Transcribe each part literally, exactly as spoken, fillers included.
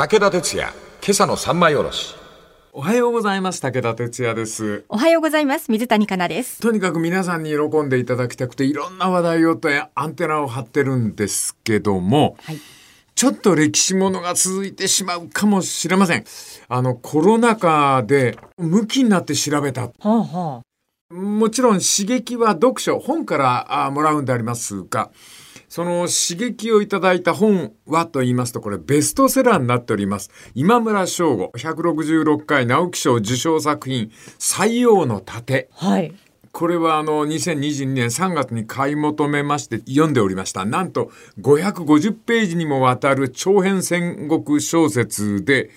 武田鉄矢、今朝の三枚おろし。おはようございます。武田鉄矢です。おはようございます。水谷香奈です。とにかく皆さんに喜んでいただきたくて、いろんな話題をとアンテナを張ってるんですけども、はい、ちょっと歴史ものが続いてしまうかもしれません。あのコロナ禍で向きになって調べた。はあはあ、もちろん刺激は読書、本からあもらうんでありますが、その刺激をいただいた本はと言いますと、これベストセラーになっております。今村翔吾ひゃくろくじゅうろっかい直木賞受賞作品採用の盾、はい、これはあのにせんにじゅうにねんさんがつに買い求めまして読んでおりました。なんとごひゃくごじゅっページにもわたる長編戦国小説で、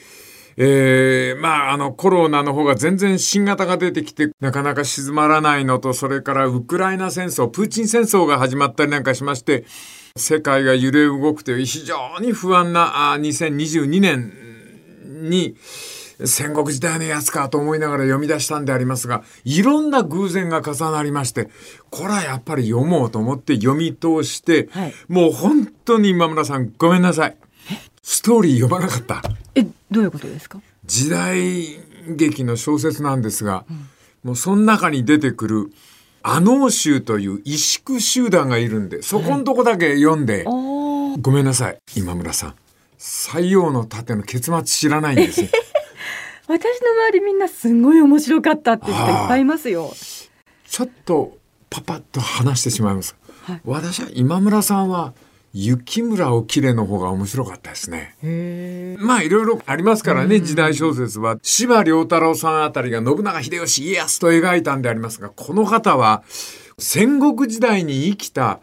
えー、まああのコロナの方が全然新型が出てきてなかなか静まらないのと、それからウクライナ戦争、プーチン戦争が始まったりなんかしまして、世界が揺れ動くという非常に不安なにせんにじゅうにねんに戦国時代のやつかと思いながら読み出したんでありますが、いろんな偶然が重なりまして、これはやっぱり読もうと思って読み通して、はい、もう本当に今村さんごめんなさい、ストーリー読まなかった。え、どういうことですか？時代劇の小説なんですが、うん、もうその中に出てくる阿能衆という萎縮集団がいるんで、そこのとこだけ読んで、はい、ごめんなさい今村さん、採用の盾の結末知らないんですよ。私の周りみんなすごい面白かったって人いっぱいいますよ。ちょっとパパッと話してしまいます、はい、私は今村さんは雪村おきれの方が面白かったですね。へー、まあいろいろありますからね、時代小説は。司馬遼太郎さんあたりが信長秀吉家康と描いたんでありますが、この方は戦国時代に生きた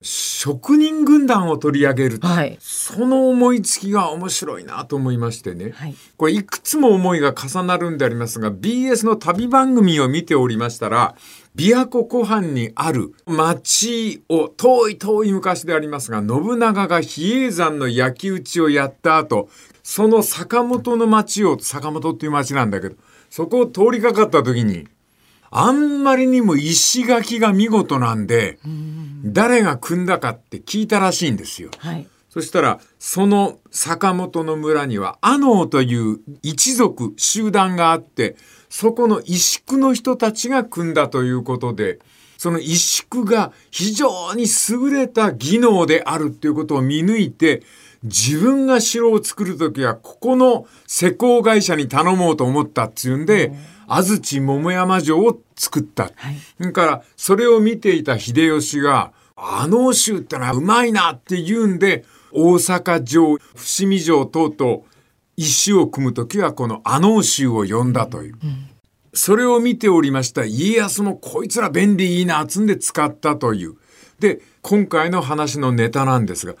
職人軍団を取り上げる、はい、その思いつきが面白いなと思いましてね、はい、これいくつも思いが重なるんでありますが、 ビーエス の旅番組を見ておりましたら、琵琶湖湖畔にある町を遠い遠い昔でありますが、信長が比叡山の焼き打ちをやった後、その坂本の町を、坂本っていう町なんだけど、そこを通りかかった時にあんまりにも石垣が見事なんで、誰が組んだかって聞いたらしいんですよ、はい、そしたらその坂本の村には阿能という一族集団があって、そこの萎縮の人たちが組んだということで、その萎縮が非常に優れた技能であるということを見抜いて、自分が城を作るときはここの施工会社に頼もうと思ったっていうんで、安土桃山城を作った、はい、だからそれを見ていた秀吉が阿能衆ってのはうまいなって言うんで、大阪城、伏見城等々石を組むときはこの阿能衆を呼んだという、うん、それを見ておりました家康も、こいつら便利いいなつんで使ったという。で、今回の話のネタなんですが、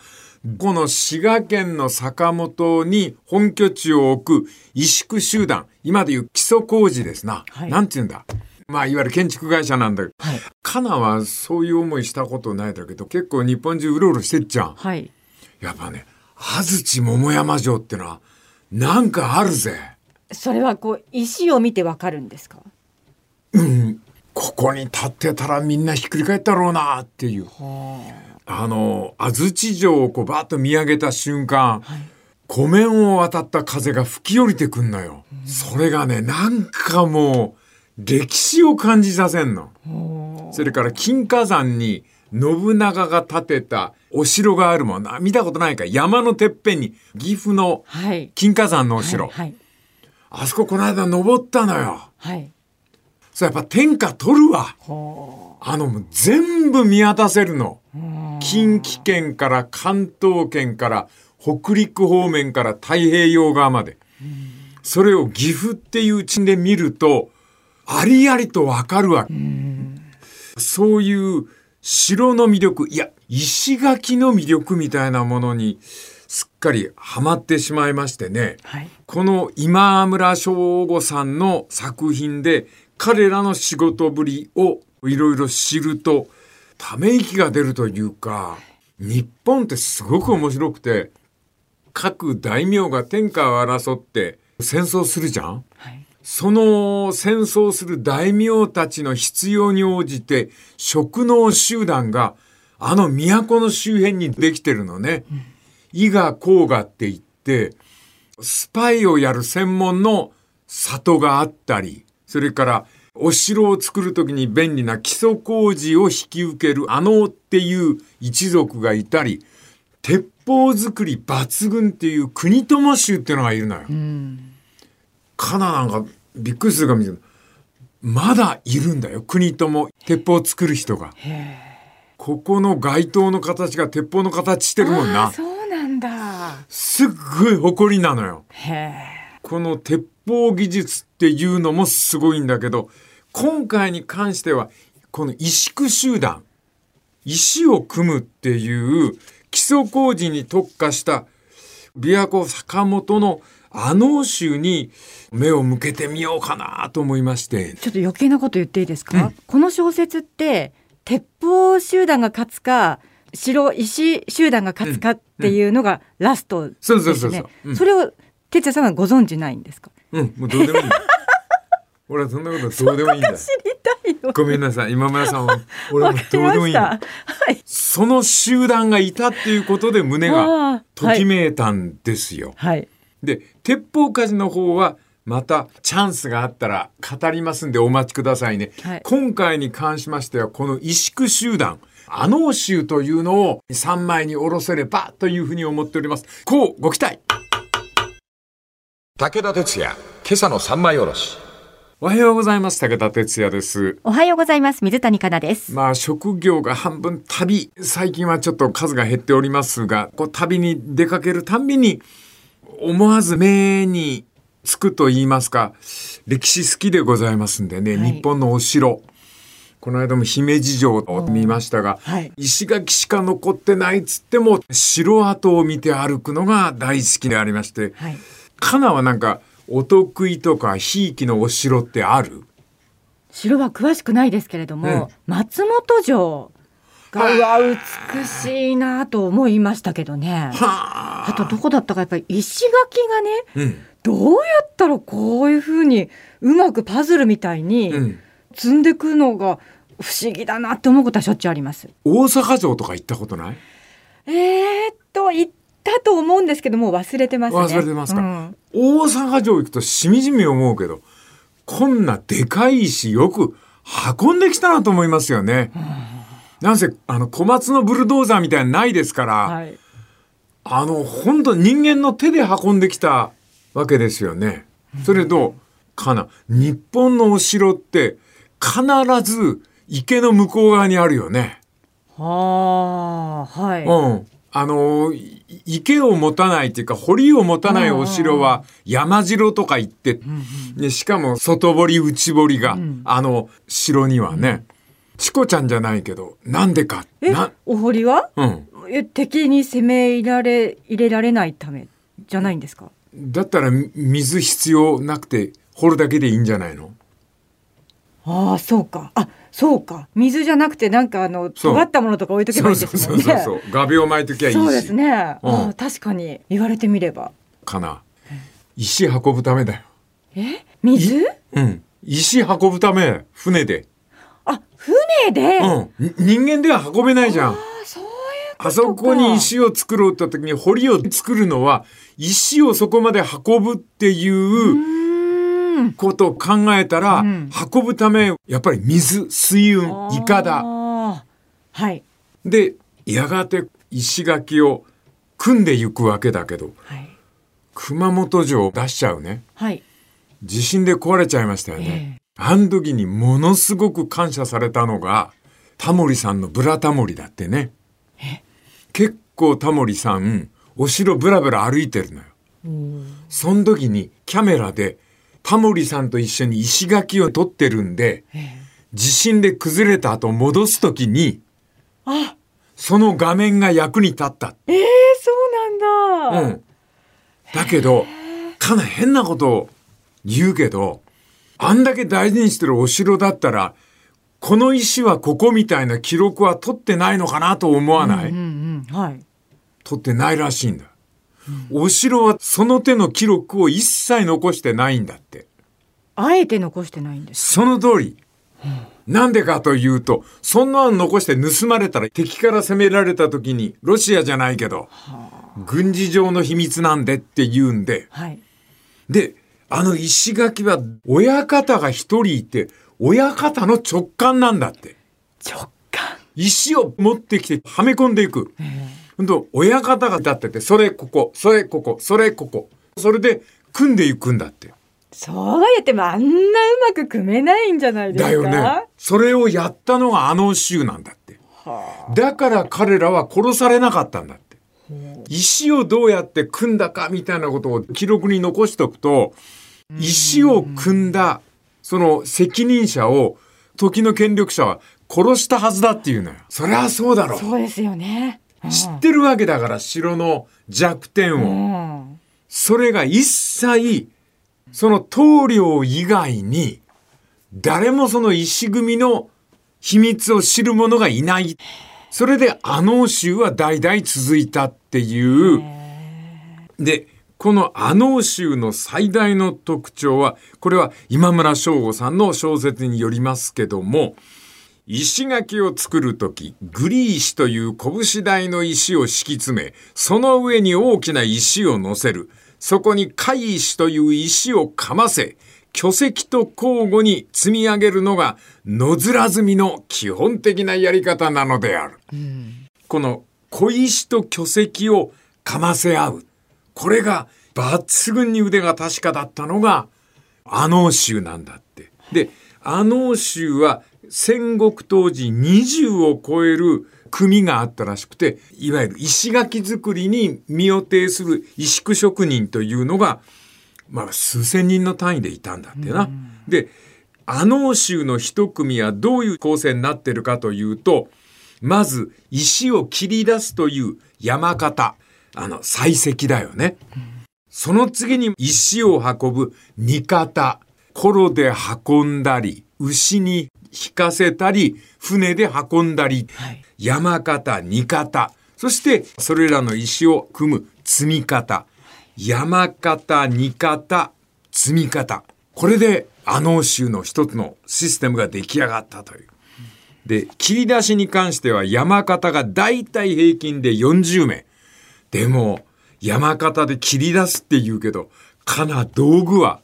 この滋賀県の坂本に本拠地を置く萎縮集団、今でいう基礎工事ですな、はい、なんて言うんだ、まあいわゆる建築会社なんだけど、はい、カナはそういう思いしたことないだけど、結構日本中うろうろしてっちゃん、はい、やっぱね、安土桃山城ってのはなんかあるぜ。それはこう石を見てわかるんですか？うん、ここに立ってたらみんなひっくり返ったろうなっていう。あの安土城をこうバーッと見上げた瞬間、はい、湖面を渡った風が吹き降りてくんのよ、うん、それがね、なんかもう歴史を感じさせんの。それから金華山に信長が建てたお城があるもんな、見たことないか、山のてっぺんに岐阜の金華山のお城、はいはいはい、あそここの間登ったのよ、はい、それやっぱ天下取るわ。あの全部見渡せるの、近畿圏から関東圏から北陸方面から太平洋側まで、それを岐阜っていう地で見るとありありとわかるわけ。そういう城の魅力、いや石垣の魅力みたいなものにすっかりハマってしまいましてね、はい、この今村翔吾さんの作品で彼らの仕事ぶりをいろいろ知るとため息が出るというか、日本ってすごく面白くて、各大名が天下を争って戦争するじゃん、はい、その戦争する大名たちの必要に応じて職能集団があの都の周辺にできてるのね、うん、伊賀甲賀って言って、スパイをやる専門の里があったり、それからお城を作るときに便利な基礎工事を引き受けるあのっていう一族がいたり、鉄砲作り抜群っていう国友衆っていうのがいるのよ。うん、カナなんかびっくりするかもしれない。まだいるんだよ、国友、鉄砲を作る人が。へー、ここの街灯の形が鉄砲の形してるもんな。そうなんだ。すっごい誇りなのよ。へー、この鉄砲技術っていうのもすごいんだけど、今回に関してはこの石工集団、石を組むっていう基礎工事に特化した琵琶湖坂本のあの州に目を向けてみようかなと思いまして。ちょっと余計なこと言っていいですか、うん、この小説って鉄砲集団が勝つか白石集団が勝つかっていうのがラストですね。そうそうそうそう。それを哲也さんはご存知ないんですか。うん、もうどうでもいい。俺はそんなことどうでもいいんだ。そこが知りたいよ。ごめんなさい、今村さんは俺はどうでもいいんだ。はい、その集団がいたっていうことで胸がときめいたんですよ。はいはい、で鉄砲鍛冶の方はまたチャンスがあったら語りますんでお待ちくださいね。はい、今回に関しましてはこの石工集団あの州というのをさんまいにおろせればというふうに思っております。こうご期待。武田哲也、今朝の三枚おろし。おはようございます。武田哲也です。おはようございます。水谷香奈です。まあ職業が半分旅。最近はちょっと数が減っておりますが、こう旅に出かけるたんびに思わず目につくと言いますか、歴史好きでございますんでね、はい、日本のお城、この間も姫路城を見ましたが、はい、石垣しか残ってないっつっても城跡を見て歩くのが大好きでありまして、はい、かなはなんかお得意とかひいきのお城ってある？城は詳しくないですけれども、うん、松本城がうわ美しいなと思いましたけどね。はあとどこだったかやっぱり石垣がね、うん、どうやったらこういう風にうまくパズルみたいに積んでくのが不思議だなって思うことはしょっちゅうあります。大阪城とか行ったことない？えーっと行ったと思うんですけどもう忘れてますね。忘れてますか、うん、大阪城行くとしみじみ思うけどこんなでかい石よく運んできたなと思いますよね。うんなんせあの小松のブルドーザーみたいなのないですから、はい、あの本当人間の手で運んできたわけですよね。それとかな日本のお城って必ず池の向こう側にあるよね。はあ、はい。うん、あの池を持たないというか堀を持たないお城は山城とか言って、うんうんね、しかも外堀内堀が、うん、あの城にはね。うんチコちゃんじゃないけどなんでかえなお堀は、うん、敵に攻め入られ入れられないためじゃないんですか。だったら水必要なくて掘るだけでいいんじゃないの。ああそうかあそうか水じゃなくてなんかあの尖ったものとか置いとけばいいですもんね。そうそうそうそう画鋲巻いときゃいいしそうですね、うん、ああ確かに言われてみればかな石運ぶためだよ。え水うん石運ぶため船であ船で、うん、人間では運べないじゃん。 あ, そういうことあそこに石を作ろうって時に堀を作るのは石をそこまで運ぶっていうことを考えたら、うん、運ぶためやっぱり水水運イカダ、はい、でやがて石垣を組んでいくわけだけど、はい、熊本城を出しちゃうね、はい、地震で壊れちゃいましたよね、えーあの時にものすごく感謝されたのがタモリさんのブラタモリだってね。え結構タモリさんお城ブラブラ歩いてるのよ。うんその時にキャメラでタモリさんと一緒に石垣を撮ってるんで地震で崩れた後戻す時にあその画面が役に立ったえー、そうなんだ、うん、だけどかなり変なことを言うけどあんだけ大事にしてるお城だったらこの石はここみたいな記録は取ってないのかなと思わない、うんうんうんはい、取ってないらしいんだ、うん、お城はその手の記録を一切残してないんだってあえて残してないんですその通り、うん、なんでかというとそんなの残して盗まれたら敵から攻められた時にロシアじゃないけど軍事上の秘密なんでって言うんで、はい、であの石垣は親方が一人いて親方の直感なんだって。直感。石を持ってきてはめ込んでいく、えー、ほんと親方が立ってて、それここそれここそれここ、それで組んでいくんだって。そうやってもあんなうまく組めないんじゃないですか。だよね。それをやったのがあの州なんだって、はあ、だから彼らは殺されなかったんだって。石をどうやって組んだかみたいなことを記録に残しておくと、石を組んだその責任者を時の権力者は殺したはずだっていうのよ。そりゃそうだろう。そうですよね、うん、知ってるわけだから、城の弱点を、うん、それが一切その棟梁以外に誰もその石組の秘密を知る者がいない。それであの州は代々続いたっていう。で、このあの州の最大の特徴は、これは今村翔吾さんの小説によりますけども、石垣を作るとき、グリ石という拳大の石を敷き詰め、その上に大きな石を乗せる。そこに貝石という石をかませ、巨石と交互に積み上げるのが野面積みの基本的なやり方なのである、うん、この小石と巨石をかませ合う、これが抜群に腕が確かだったのがあの州なんだって。で、あの州は戦国当時にじゅうを超える組があったらしくて、いわゆる石垣作りに身を挺する石工職人というのが、まあ、数千人の単位でいたんだってな、うん、で、あの州の一組はどういう構成になってるかというと、まず石を切り出すという山方、あの採石だよね、うん、その次に石を運ぶ荷方、コロで運んだり牛に引かせたり船で運んだり、はい、山方、荷方、そしてそれらの石を組む積み方、山方、荷方、積み方、これであの州の一つのシステムが出来上がったという。で、切り出しに関しては山方がだいたい平均でよんじゅうめい。でも山方で切り出すって言うけど、かな道具は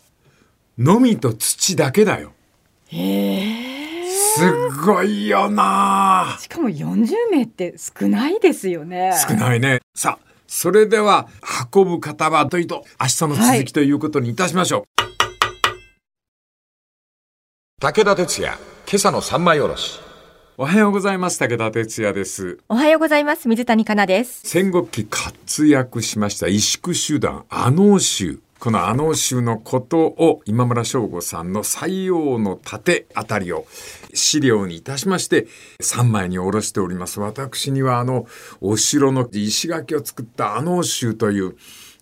のみと土だけだよ。へえ、すごいよな。しかもよんじゅうめいって少ないですよね。少ないね。さあ、それでは運ぶ方はというと明日の続きということにいたしましょう、はい、武田鉄矢、今朝の三枚おろし。おはようございます。武田鉄矢です。おはようございます。水谷香奈です。戦国期活躍しました石工集団あの州、このあの州のことを今村翔吾さんの塞王の盾あたりを資料にいたしましてさんまいにおろしております。私にはあのお城の石垣を作ったあの州という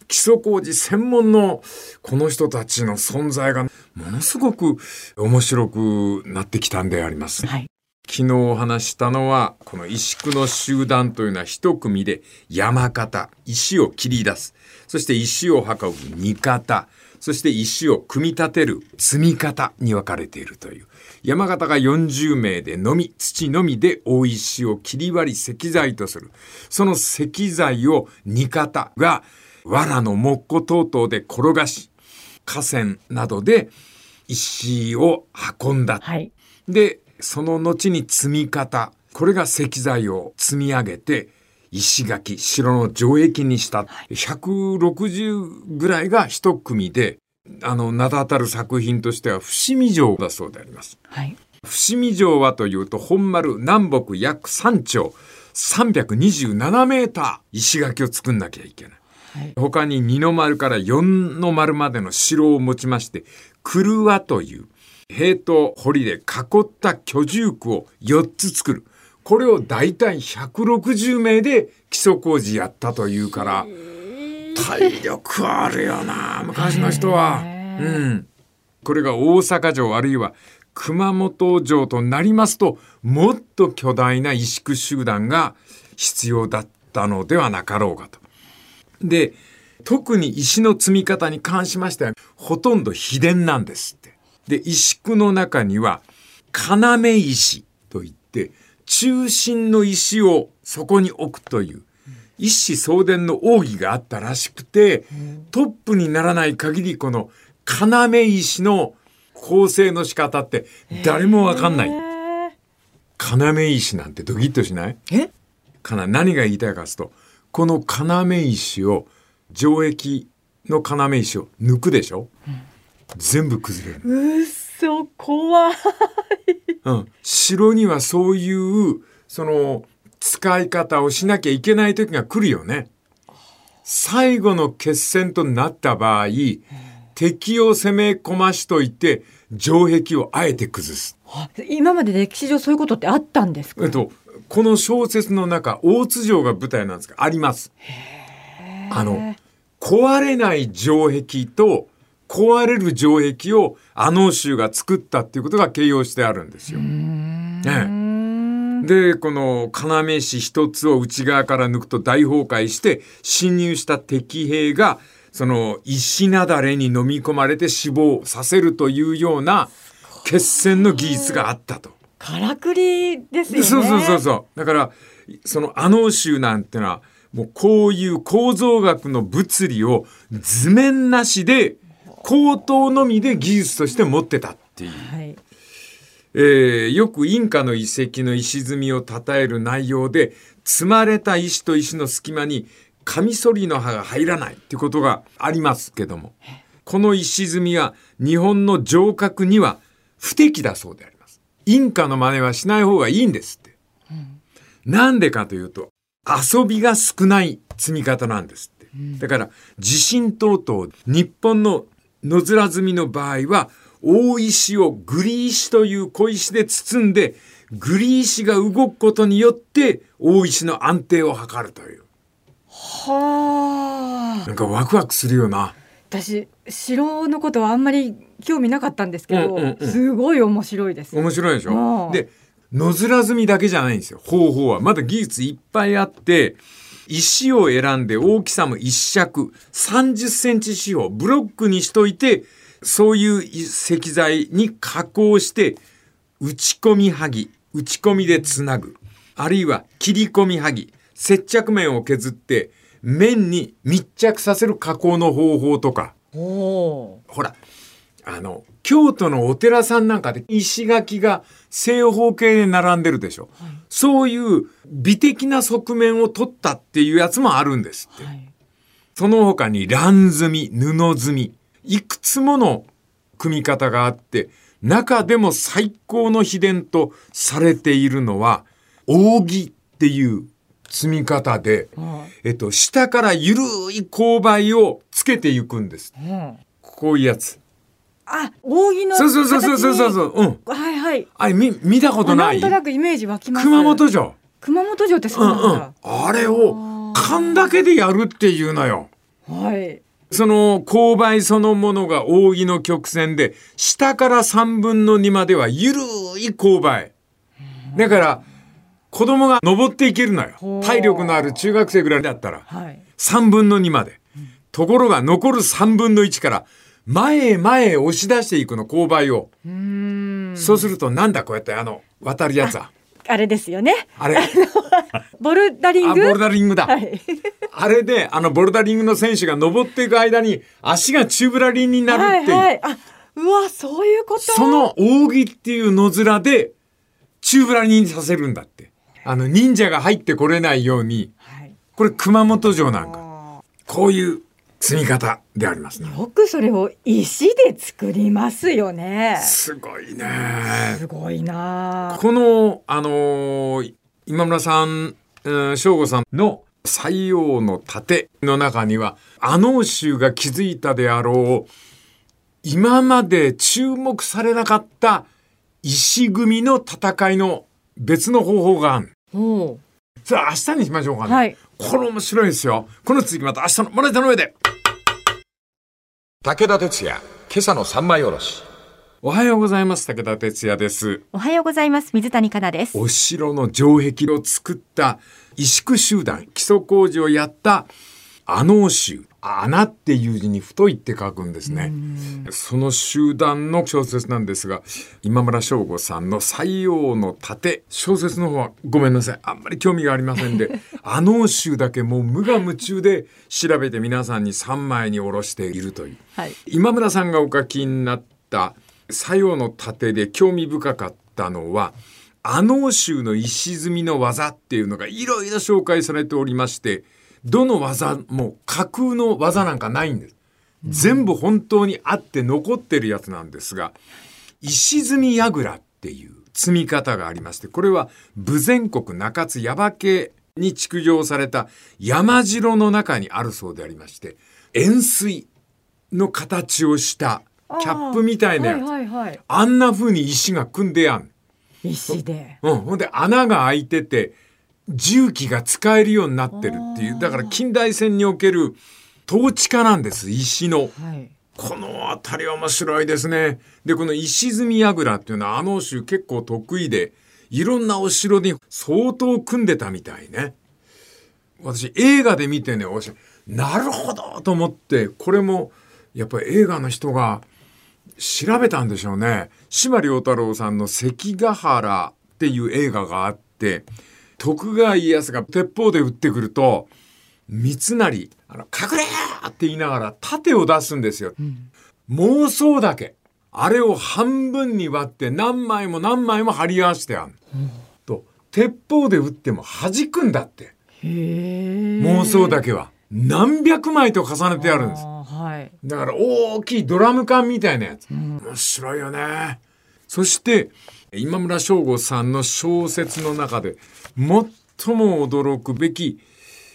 基礎工事専門のこの人たちの存在がものすごく面白くなってきたんであります、はい、昨日お話したのはこの石工の集団というのは一組で山方、石を切り出す、そして石を運ぶ荷方、そして石を組み立てる積み方に分かれているという。山方がよんじゅうめいでのみ、土のみで大石を切り割り石材とする。その石材を荷方が藁の木庫等々で転がし、河川などで石を運んだ。はい、で、その後に積み方。これが石材を積み上げて、石垣、城の城壁にしたひゃくろくじゅうぐらいが一組で、あの名だたる作品としては伏見城だそうであります、はい、伏見城はというと本丸南北約さんちょうさんびゃくにじゅうななメーター石垣を作んなきゃいけない、はい、他ににの丸からよんの丸までの城を持ちまして、郭和という塀と堀で囲った居住区をよっつ作る。これをだいたいひゃくろくじゅうめいで基礎工事やったというから、体力あるよな昔の人は、うん、これが大阪城あるいは熊本城となりますと、もっと巨大な石工集団が必要だったのではなかろうかと。で、特に石の積み方に関しましてはほとんど秘伝なんですって。で、石工の中には要石といって中心の石をそこに置くという一子相伝の奥義があったらしくて、トップにならない限りこの要石の構成の仕方って誰もわかんない。要石なんてドキッとしない？え？かな、何が言いたいかというと、この要石を城壁の要石を抜くでしょ、うん、全部崩れる。うっそ怖い、うん、城にはそういうその使い方をしなきゃいけない時が来るよね。最後の決戦となった場合、敵を攻め込ましといて城壁をあえて崩す。今まで歴史上そういうことってあったんですか？えっと、この小説の中大津城が舞台なんですがあります。へー、あの壊れない城壁と壊れる城壁を阿能衆が作ったっていうことが形容してあるんですよ。うーん、ね、でこの要石一つを内側から抜くと大崩壊して侵入した敵兵がその石なだれに飲み込まれて死亡させるというような決戦の技術があったと。からくりですよね。そうそうそうそう、だからその阿能衆なんてのはもうこういう構造学の物理を図面なしで口頭のみで技術として持ってたっていう、はい、えー、よくインカの遺跡の石積みを称える内容で積まれた石と石の隙間にカミソリの刃が入らないっていうことがありますけども、この石積みは日本の城郭には不適だそうであります。インカの真似はしない方がいいんですって、うん、なんでかというと遊びが少ない積み方なんですって、うん、だから地震等々日本の野面積みの場合は大石をグリ石という小石で包んでグリ石が動くことによって大石の安定を図るという。はあ、なんかワクワクするよな。私城のことはあんまり興味なかったんですけど、うんうんうん、すごい面白いです。面白いでしょ。で野面積みだけじゃないんですよ。方法はまだ技術いっぱいあって、石を選んで大きさも一尺さんじゅっセンチ四方ブロックにしといて、そういう石材に加工して打ち込みはぎ、打ち込みでつなぐ、あるいは切り込みはぎ、接着面を削って面に密着させる加工の方法とか。おー、ほらあの京都のお寺さんなんかで石垣が正方形で並んでるでしょ、はい、そういう美的な側面を取ったっていうやつもあるんですって、はい、その他に乱積み、布積み、いくつもの組み方があって、中でも最高の秘伝とされているのは扇っていう積み方で、はい、えっと、下からゆるい勾配をつけていくんです、うん、こういうやつ。あ、扇の形に。そうそうそうそうそうそう。うん。はいはい。あれ、み、見たことない。なんとなくイメージ湧きます。熊本城。熊本城ってそうなんだ。うんうん。あれを勘だけでやるっていうのよ。はい。その勾配そのものが扇の曲線で、下からさんぶんのにまではゆるい勾配。だから、子供が登っていけるのよ。体力のある中学生ぐらいだったら。はい。さんぶんのにまで。ところが残るさんぶんのいちから、前へ前へ押し出していくの、勾配を。うーん、そうするとなんだこうやってあの渡るやつは あ, あれですよね、あれボルダリング、あボルダリングだ、はい、あれであのボルダリングの選手が登っていく間に足が宙ぶらりんになるっていう、はいはい、あうわそういうこと。その扇っていう野面で宙ぶらりんさせるんだって、あの忍者が入ってこれないように、はい、これ熊本城なんかこういう積み方でありますね。よくそれを石で作りますよね。すごいね。すごいな。この、あのー、今村さん、うん、省吾さんの斎王の盾の中には阿能衆が築いたであろう今まで注目されなかった石組の戦いの別の方法がある。おう、それは明日にしましょうかね、はい、これ面白いですよ。この続きまた明日のまな板の上で。武田鉄矢、今朝の三枚おろし。おはようございます。武田鉄矢です。おはようございます。水谷香奈です。お城の城壁を作った石工集団、基礎工事をやったアノー集、穴っていう字に太いって書くんですね。その集団の小説なんですが、今村翔吾さんの塞翁の楯、小説の方はごめんなさい、あんまり興味がありませんでアノー集だけもう無我夢中で調べて皆さんにさんまいにおろしているという、はい、今村さんがお書きになった塞翁の楯で興味深かったのは、アノー集の石積みの技っていうのがいろいろ紹介されておりまして、どの技も架空の技なんかないんです。全部本当にあって残ってるやつなんですが、石積み櫓っていう積み方がありまして、これは武前国中津耶馬渓に築城された山城の中にあるそうでありまして、円錐の形をしたキャップみたいなやつ、 あ,、はいはいはい、あんな風に石が組んでやん、石で、うん、ほんで穴が開いてて重機が使えるようになってるっていう、だから近代戦における統治家なんです、石の、はい、このあたり面白いですね。でこの石積み櫓っていうのはあの州結構得意で、いろんなお城に相当組んでたみたいね。私映画で見てね、おしなるほどと思って、これもやっぱり映画の人が調べたんでしょうね。司馬遼太郎さんの関ヶ原っていう映画があって、徳川家康が鉄砲で撃ってくると、三成あの隠れーって言いながら盾を出すんですよ、うん、妄想だけあれを半分に割って何枚も何枚も貼り合わせてある、うん、と鉄砲で撃っても弾くんだって。へー、妄想だけは何百枚と重ねてあるんです。あ、はい、だから大きいドラム缶みたいなやつ、うん、面白いよね。そして今村翔吾さんの小説の中で最も驚くべき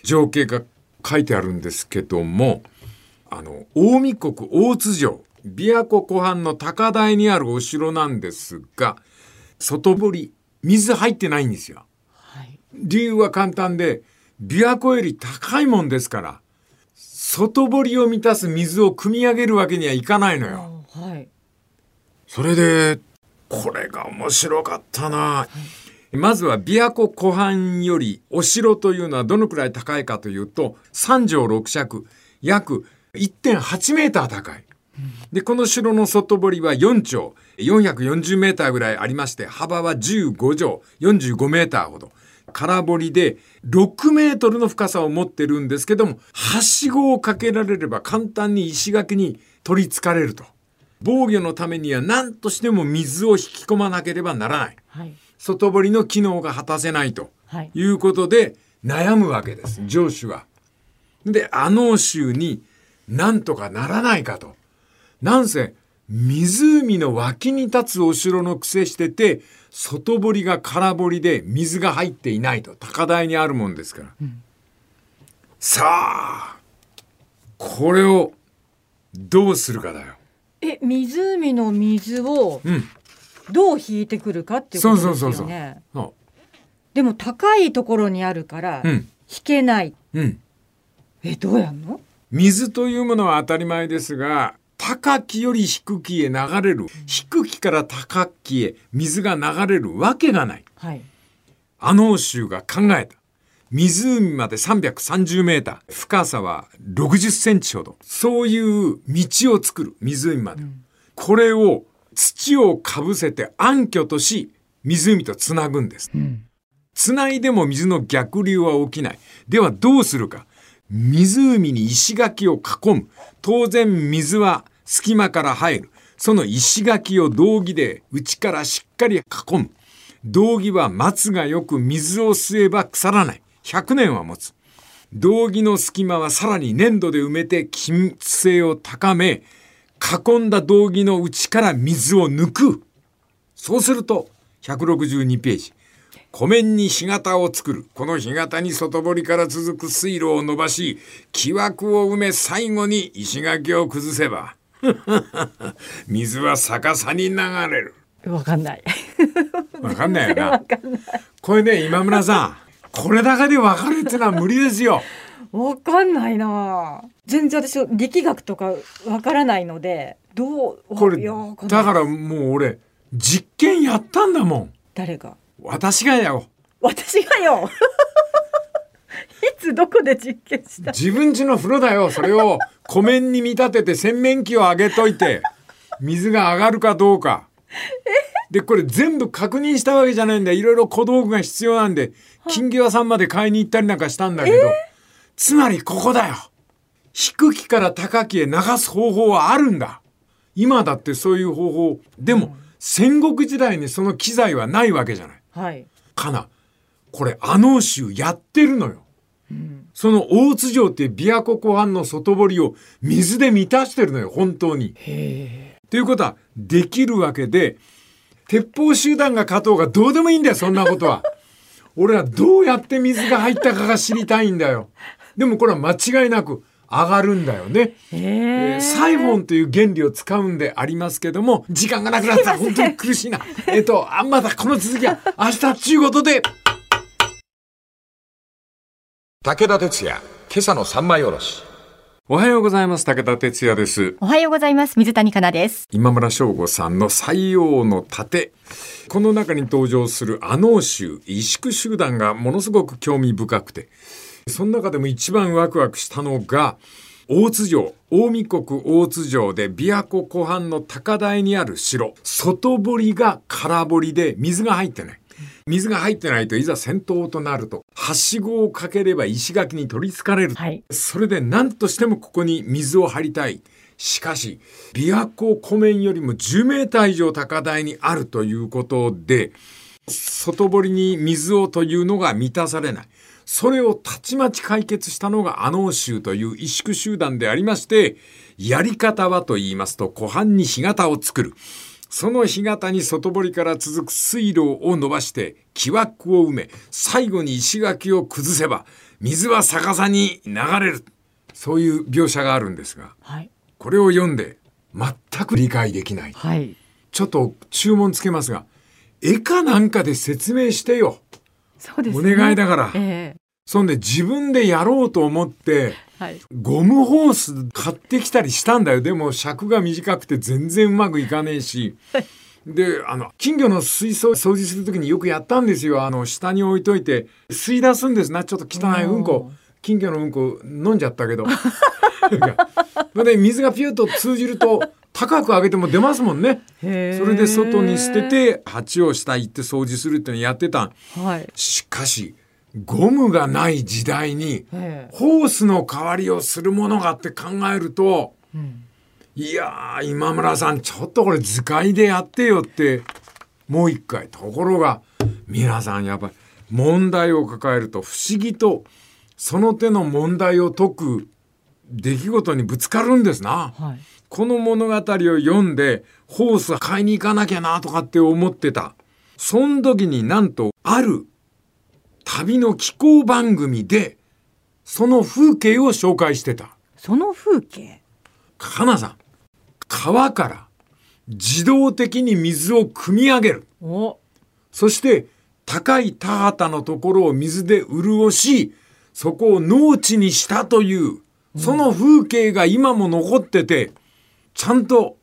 情景が書いてあるんですけども、あの近江国大津城、琵琶湖湖畔の高台にあるお城なんですが、外堀水入ってないんですよ、はい、理由は簡単で、琵琶湖より高いもんですから外堀を満たす水を汲み上げるわけにはいかないのよ、はい、それでこれが面白かったな、はい、まずは琵琶湖湖畔よりお城というのはどのくらい高いかというと、さんじょうろくしゃく、約 いってんはちメーター高い、うん、でこの城の外堀はよんちょう、よんひゃくよんじゅうメーターぐらいありまして、幅はじゅうごじょう、よんじゅうごメーターほど、空堀でろくメートルの深さを持ってるんですけども、はしごをかけられれば簡単に石垣に取りつかれると。防御のためには何としても水を引き込まなければならない、はい、外堀の機能が果たせないということで悩むわけです、はい、城主は。であの州になんとかならないかと。なんせ湖の脇に立つお城の癖してて、外堀が空堀で水が入っていないと、高台にあるもんですから、うん、さあこれをどうするかだよ。え、湖の水をどう引いてくるかっていうことですよね、うん、そうそうそうそう。でも高いところにあるから引けない、うんうん、え、どうやんの？水というものは当たり前ですが、高きより低きへ流れる、低きから高きへ水が流れるわけがない、はい、あの州が考えた。湖までさんびゃくさんじゅうメーター、深さはろくじゅっセンチほど、そういう道を作る、湖まで、うん、これを土をかぶせて暗渠とし湖とつなぐんです、うん、つないでも水の逆流は起きない。ではどうするか。湖に石垣を囲む。当然水は隙間から入る。その石垣を胴木で内からしっかり囲む。胴木は松がよく水を吸えば腐らない、ひゃくねんは持つ。胴木の隙間はさらに粘土で埋めて均一性を高め、囲んだ胴木の内から水を抜く。そうするとひゃくろくじゅうにページ、湖面に干潟を作る。この干潟に外堀から続く水路を伸ばし、木枠を埋め、最後に石垣を崩せば水は逆さに流れる。わかんないわかんないよな。これね、今村さんこれだけで分かるってのは無理ですよ。分かんないな。全然私力学とか分からないので、どうこれだから、もう俺実験やったんだもん。誰が？私がよ。私がよいつどこで実験した自分家の風呂だよ。それを湖面に見立てて洗面器を上げといて水が上がるかどうかで、これ全部確認したわけじゃないんだ。いろいろ小道具が必要なんで金魚屋さんまで買いに行ったりなんかしたんだけど、つまりここだよ。低きから高きへ流す方法はあるんだ。今だってそういう方法でも、うん、戦国時代にその機材はないわけじゃない、はい、かな。これ阿能衆やってるのよ、うん、その大津城っていう琵琶湖湖畔の外堀を水で満たしてるのよ本当に。へー。ということはできるわけで、鉄砲集団が勝とうがどうでもいいんだよそんなことは俺はどうやって水が入ったかが知りたいんだよ。でもこれは間違いなく上がるんだよね、えー、サイフォンという原理を使うんでありますけども、時間がなくなった。本当に苦しいなえっとあまだこの続きは明日ということで武田鉄矢今朝の三枚おろし。おはようございます。武田鉄矢です。おはようございます。水谷香奈です。今村翔吾さんの採用の盾、この中に登場する阿能衆萎縮集団がものすごく興味深くて、その中でも一番ワクワクしたのが大津城、近江国大津城で琵琶湖湖畔の高台にある城、外堀が空堀で水が入ってない。水が入ってないといざ戦闘となるとはしごをかければ石垣に取りつかれる、はい、それで何としてもここに水を張りたい。しかし琵琶湖湖面よりもじゅうメーター以上高台にあるということで、外堀に水をというのが満たされない。それをたちまち解決したのが阿能衆という萎縮集団でありまして、やり方はと言いますと湖畔に干潟を作る。その干潟に外堀から続く水路を伸ばして木枠を埋め、最後に石垣を崩せば水は逆さに流れる、そういう描写があるんですが、はい、これを読んで全く理解できない、はい、ちょっと注文つけますが絵かなんかで説明してよ。そうですね、お願いだから、えー、そんで自分でやろうと思って、はい、ゴムホース買ってきたりしたんだよ。でも尺が短くて全然うまくいかねえしで、あの金魚の水槽掃除するときによくやったんですよ。あの下に置いといて吸い出すんですな。ちょっと汚いうんこ、金魚のうんこ飲んじゃったけどで水がピュッと通じると高く上げても出ますもんね。それで外に捨てて鉢を下行って掃除するってのやってた、はい、しかしゴムがない時代にホースの代わりをするものがって考えると、うん、いや今村さんちょっとこれ図解でやってよってもう一回。ところが皆さんやっぱり問題を抱えると不思議とその手の問題を解く出来事にぶつかるんですな、はい、この物語を読んでホース買いに行かなきゃなとかって思ってた。そん時になんとある旅の紀行番組でその風景を紹介してた。その風景、かなさん、川から自動的に水を汲み上げる。お、そして高い田畑のところを水で潤し、そこを農地にしたというその風景が今も残ってて、ちゃんと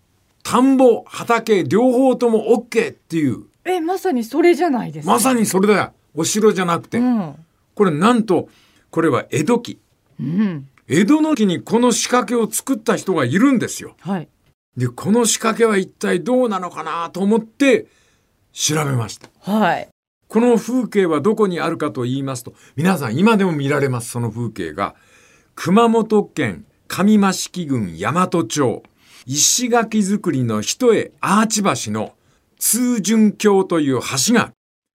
田んぼ畑両方とも OK っていう。え、まさにそれじゃないですか。まさにそれだよ。お城じゃなくて、うん、これなんとこれは江戸期、うん、江戸の期にこの仕掛けを作った人がいるんですよ、はい、でこの仕掛けは一体どうなのかなと思って調べました、はい、この風景はどこにあるかと言いますと、皆さん今でも見られます。その風景が熊本県上益城郡大和町、石垣造りの一重アーチ橋の通順橋という橋が、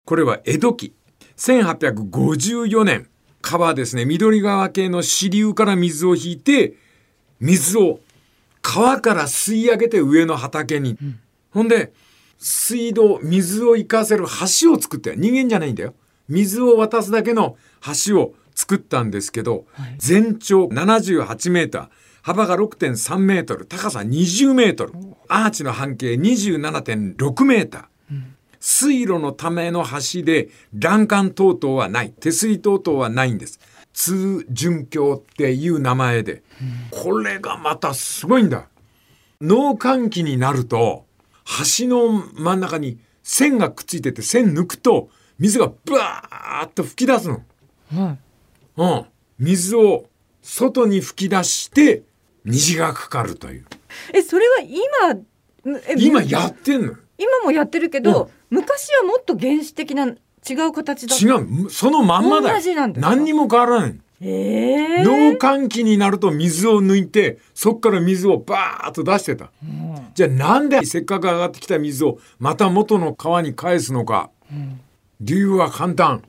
これは江戸期せんはっぴゃくごじゅうよねん、川ですね、緑川系の支流から水を引いて水を川から吸い上げて上の畑に、うん、ほんで水道水を生かせる橋を作って、人間じゃないんだよ、水を渡すだけの橋を作ったんですけど、はい、全長ななじゅうはちメーター、幅が ろくてんさんメートル、高さにじゅうメートル、アーチの半径 にじゅうななてんろくメーター、うん、水路のための橋で欄干等々はない、手すり等々はないんです。通順橋っていう名前で、うん、これがまたすごいんだ。農閑期になると橋の真ん中に線がくっついてて、線抜くと水がバーッと噴き出すの、はい、うん、水を外に吹き出して虹がかかるという。え、それは今え今やってんの？今もやってるけど、うん、昔はもっと原始的な違う形だった。違う、そのまんまだよ。同じなんだ。何にも変わらない。えー、農閑期になると水を抜いてそこから水をバーッと出してた、うん、じゃあなんでせっかく上がってきた水をまた元の川に返すのか、うん、理由は簡単。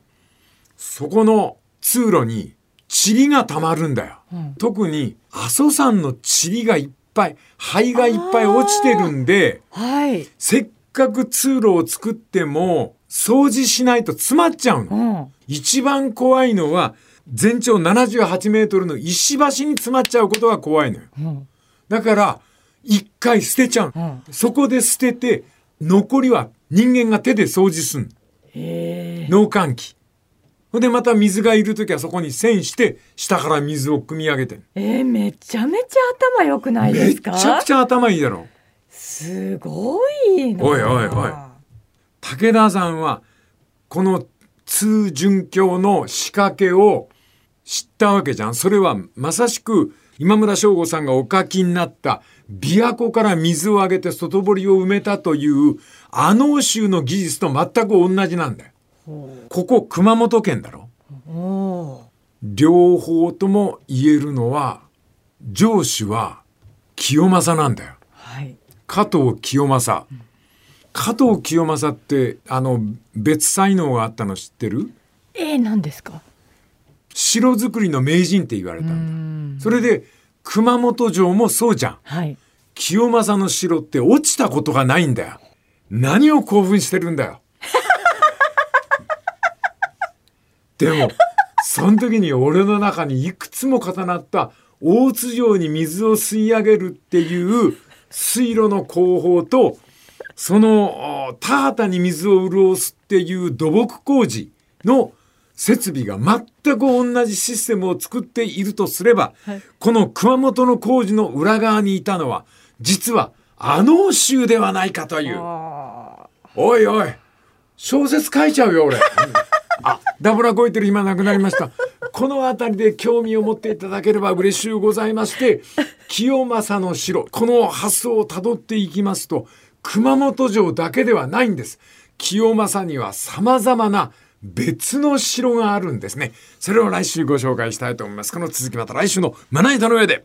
そこの通路に塵がたまるんだよ、うん、特に阿蘇山の塵がいっぱい灰がいっぱい落ちてるんで、はい、せっかく通路を作っても掃除しないと詰まっちゃうの、うん、一番怖いのは全長ななじゅうはちメートルの石橋に詰まっちゃうことが怖いのよ、うん、だから一回捨てちゃう、うん、そこで捨てて残りは人間が手で掃除すんの、えー、農閑期でまた水がいるときはそこに栓して下から水を汲み上げてる、えー、めちゃめちゃ頭良くないですか？めちゃくちゃ頭いいだろ。すごいな。おいおいおい、武田さんはこの通潤橋の仕掛けを知ったわけじゃん。それはまさしく今村翔吾さんがお書きになった琵琶湖から水をあげて外堀を埋めたというあの欧州の技術と全く同じなんだよ。ここ熊本県だろ。お両方とも言えるのは上司は清正なんだよ、はい、加藤清正、うん、加藤清正ってあの別才能があったの知ってる？えー、何ですか？城作りの名人って言われたんだ。それで熊本城もそうじゃん、はい、清正の城って落ちたことがないんだよ。何を興奮してるんだよでもその時に俺の中にいくつも重なった大津城に水を吸い上げるっていう水路の工法とその田畑に水を潤すっていう土木工事の設備が全く同じシステムを作っているとすれば、はい、この熊本の工事の裏側にいたのは実はあの欧州ではないかという。おいおい小説書いちゃうよ俺あ、ダブラこいてる今なくなりましたこの辺りで興味を持っていただければ嬉しゅうございまして、清正の城、この発想をたどっていきますと熊本城だけではないんです。清正には様々な別の城があるんですね。それを来週ご紹介したいと思います。この続きまた来週のまな板の上で。